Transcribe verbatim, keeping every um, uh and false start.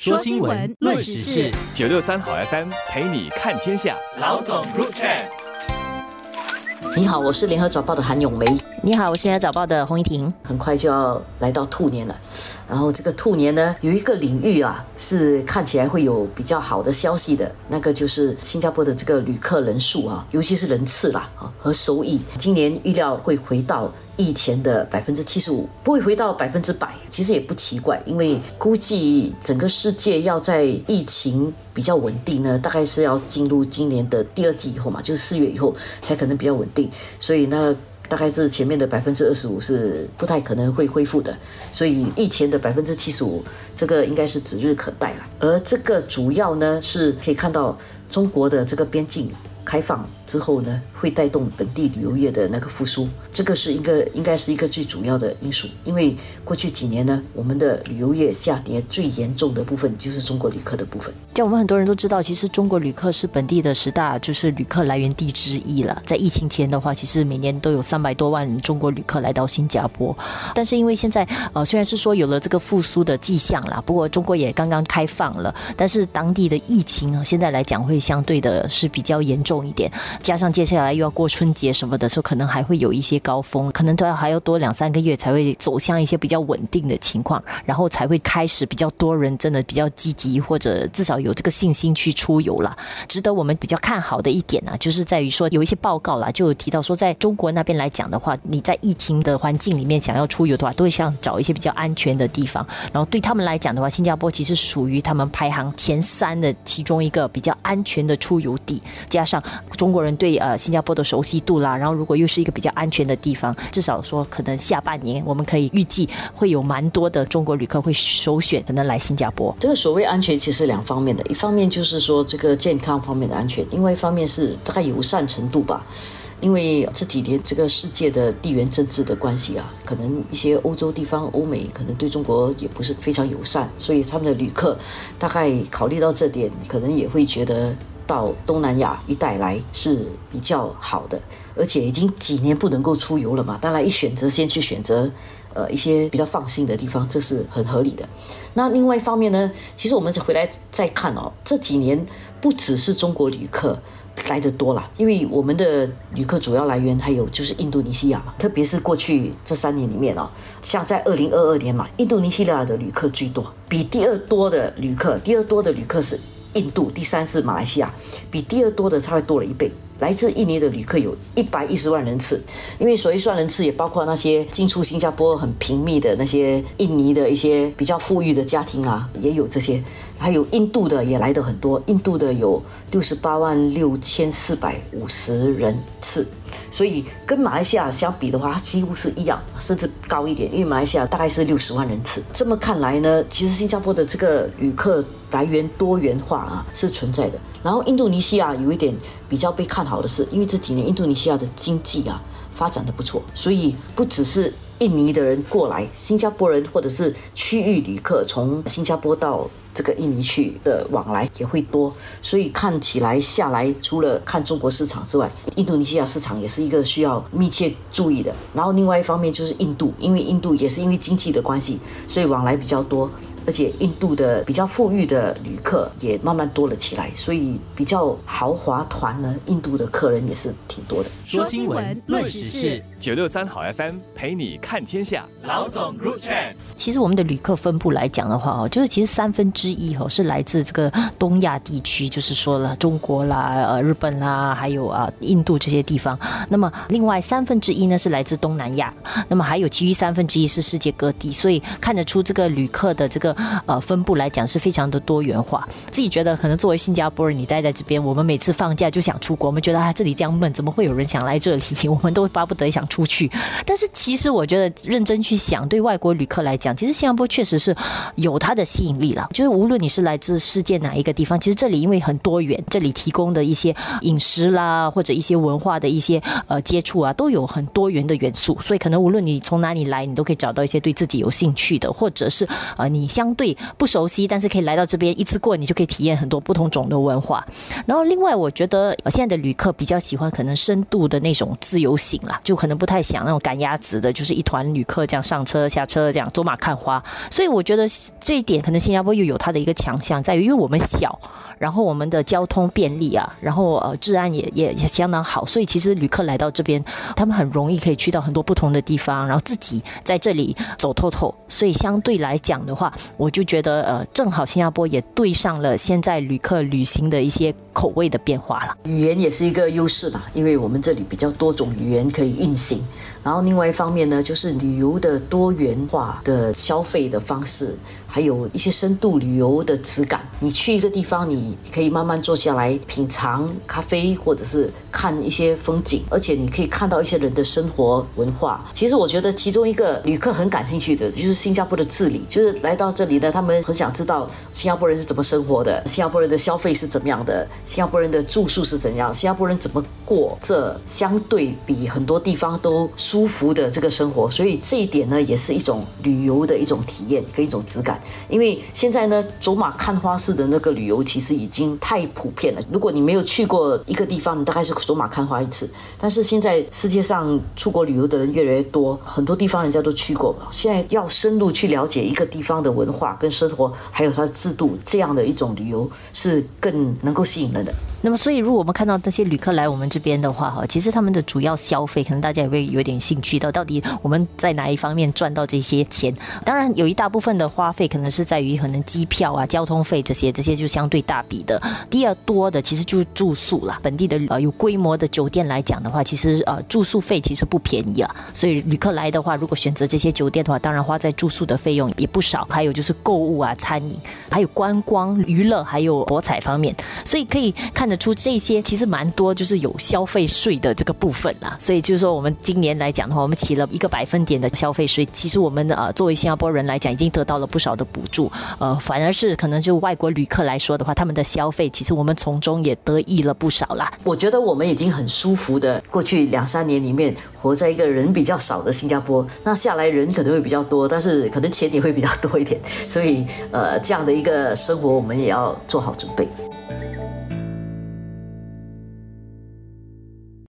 说新闻，论时事，九六三好 F M 陪你看天下。老总入场。你好，我是联合早报的韩咏梅。你好，我是联合早报的洪一婷。很快就要来到兔年了，然后这个兔年呢，有一个领域啊，是看起来会有比较好的消息的，那个就是新加坡的这个旅客人数啊，尤其是人次啦啊和收益，今年预料会回到疫前的百分之七十五，不会回到百分之百，其实也不奇怪，因为估计整个世界要在疫情比较稳定呢，大概是要进入今年的第二季以后嘛，就是四月以后才可能比较稳定，所以呢，大概是前面的百分之二十五是不太可能会恢复的，所以疫前的百分之七十五，这个应该是指日可待了。而这个主要呢，是可以看到中国的这个边境开放之后呢，会带动本地旅游业的那个复苏，这个是一个应该是一个最主要的因素。因为过去几年呢，我们的旅游业下跌最严重的部分就是中国旅客的部分。像我们很多人都知道，其实中国旅客是本地的十大就是旅客来源地之一了。在疫情前的话，其实每年都有三百多万中国旅客来到新加坡。但是因为现在呃，虽然是说有了这个复苏的迹象啦，不过中国也刚刚开放了，但是当地的疫情啊，现在来讲会相对的是比较严重一点，加上接下来又要过春节什么的，所以可能还会有一些高峰，可能都要还要多两三个月才会走向一些比较稳定的情况，然后才会开始比较多人真的比较积极，或者至少有这个信心去出游啦。值得我们比较看好的一点啊，就是在于说有一些报告啦，就有提到说在中国那边来讲的话，你在疫情的环境里面想要出游的话，都会想找一些比较安全的地方，然后对他们来讲的话，新加坡其实属于他们排行前三的其中一个比较安全的出游地，加上中国人对呃新加坡的熟悉度啦，然后如果又是一个比较安全的地方，至少说可能下半年我们可以预计会有蛮多的中国旅客会首选可能来新加坡。这个所谓安全其实两方面的，一方面就是说这个健康方面的安全，另外一方面是大概友善程度吧。因为这几年这个世界的地缘政治的关系啊，可能一些欧洲地方、欧美可能对中国也不是非常友善，所以他们的旅客大概考虑到这点，可能也会觉得到东南亚一带来是比较好的，而且已经几年不能够出游了嘛，当然一选择先去选择呃一些比较放心的地方，这是很合理的。那另外一方面呢，其实我们回来再看哦，这几年不只是中国旅客来得多啦，因为我们的旅客主要来源还有就是印度尼西亚，特别是过去这三年里面啊、哦，像在二零二二年嘛，印度尼西亚的旅客居多，比第二多的旅客，第二多的旅客是印度，第三是马来西亚，比第二多的差不多多了一倍。来自印尼的旅客有一百一十万人次，因为所谓算人次也包括那些进出新加坡很频密的那些印尼的一些比较富裕的家庭啊，也有这些，还有印度的也来的很多，印度的有六十八万六千四百五十人次，所以跟马来西亚相比的话，它几乎是一样，甚至高一点，因为马来西亚大概是六十万人次。这么看来呢，其实新加坡的这个旅客来源多元化啊是存在的。然后印度尼西亚有一点比较被看好的是，因为这几年印度尼西亚的经济啊发展的不错，所以不只是印尼的人过来，新加坡人或者是区域旅客从新加坡到这个印尼去的往来也会多，所以看起来下来，除了看中国市场之外，印度尼西亚市场也是一个需要密切注意的。然后另外一方面就是印度，因为印度也是因为经济的关系，所以往来比较多，而且印度的比较富裕的旅客也慢慢多了起来，所以比较豪华团呢，印度的客人也是挺多的。说新闻，论时事，九六三好 F M 陪你看天下。老总 Group Chat。其实我们的旅客分布来讲的话，就是其实三分之一是来自这个东亚地区，就是说了中国啦、日本啦，还有啊印度这些地方。那么另外三分之一呢是来自东南亚，那么还有其余三分之一是世界各地，所以看得出这个旅客的这个呃分布来讲是非常的多元化。自己觉得可能作为新加坡人，你待在这边，我们每次放假就想出国，我们觉得啊这里这样闷，怎么会有人想来这里？我们都巴不得想出去。但是其实我觉得认真去想，对外国旅客来讲，其实新加坡确实是有它的吸引力了，就是无论你是来自世界哪一个地方，其实这里因为很多元，这里提供的一些饮食啦，或者一些文化的一些呃接触啊，都有很多元的元素，所以可能无论你从哪里来，你都可以找到一些对自己有兴趣的，或者是呃你相对不熟悉，但是可以来到这边一次过，你就可以体验很多不同种的文化。然后另外我觉得、呃、现在的旅客比较喜欢可能深度的那种自由行啦，就可能不太想那种赶鸭子的，就是一团旅客这样上车下车这样走马看花。所以我觉得这一点可能新加坡又有它的一个强项在于，因为我们小，然后我们的交通便利啊，然后呃治安也也也相当好，所以其实旅客来到这边，他们很容易可以去到很多不同的地方，然后自己在这里走透透。所以相对来讲的话，我就觉得呃正好新加坡也对上了现在旅客旅行的一些口味的变化了。语言也是一个优势吧，因为我们这里比较多种语言可以运行。然后另外一方面呢，就是旅游的多元化的消费的方式，还有一些深度旅游的质感。你去一个地方，你可以慢慢坐下来品尝咖啡，或者是看一些风景，而且你可以看到一些人的生活文化。其实我觉得其中一个旅客很感兴趣的就是新加坡的治理，就是来到这里呢，他们很想知道新加坡人是怎么生活的，新加坡人的消费是怎么样的，新加坡人的住宿是怎样，新加坡人怎么过这相对比很多地方都舒服的这个生活。所以这一点呢，也是一种旅游的一种体验跟一种质感。因为现在呢，走马看花式的那个旅游其实已经太普遍了。如果你没有去过一个地方，你大概是走马看花一次。但是现在世界上出国旅游的人越来越多，很多地方人家都去过，现在要深入去了解一个地方的文化跟生活，还有它的制度，这样的一种旅游是更能够吸引人的。那么所以如果我们看到那些旅客来我们这边的话，其实他们的主要消费可能大家也会有点兴趣到到底我们在哪一方面赚到这些钱。当然有一大部分的花费可能是在于可能机票啊、交通费，这些这些就相对大笔的。第二多的其实就是住宿啦，本地的、呃、有规模的酒店来讲的话，其实、呃、住宿费其实不便宜啊。所以旅客来的话，如果选择这些酒店的话，当然花在住宿的费用也不少，还有就是购物啊、餐饮，还有观光娱乐，还有博彩方面。所以可以看看得出这些其实蛮多就是有消费税的这个部分啦。所以就是说我们今年来讲的话，我们起了一个百分点的消费税，其实我们、呃、作为新加坡人来讲已经得到了不少的补助，呃，反而是可能就外国旅客来说的话，他们的消费其实我们从中也得益了不少啦。我觉得我们已经很舒服的过去两三年里面活在一个人比较少的新加坡，那下来人可能会比较多，但是可能钱也会比较多一点，所以呃，这样的一个生活我们也要做好准备。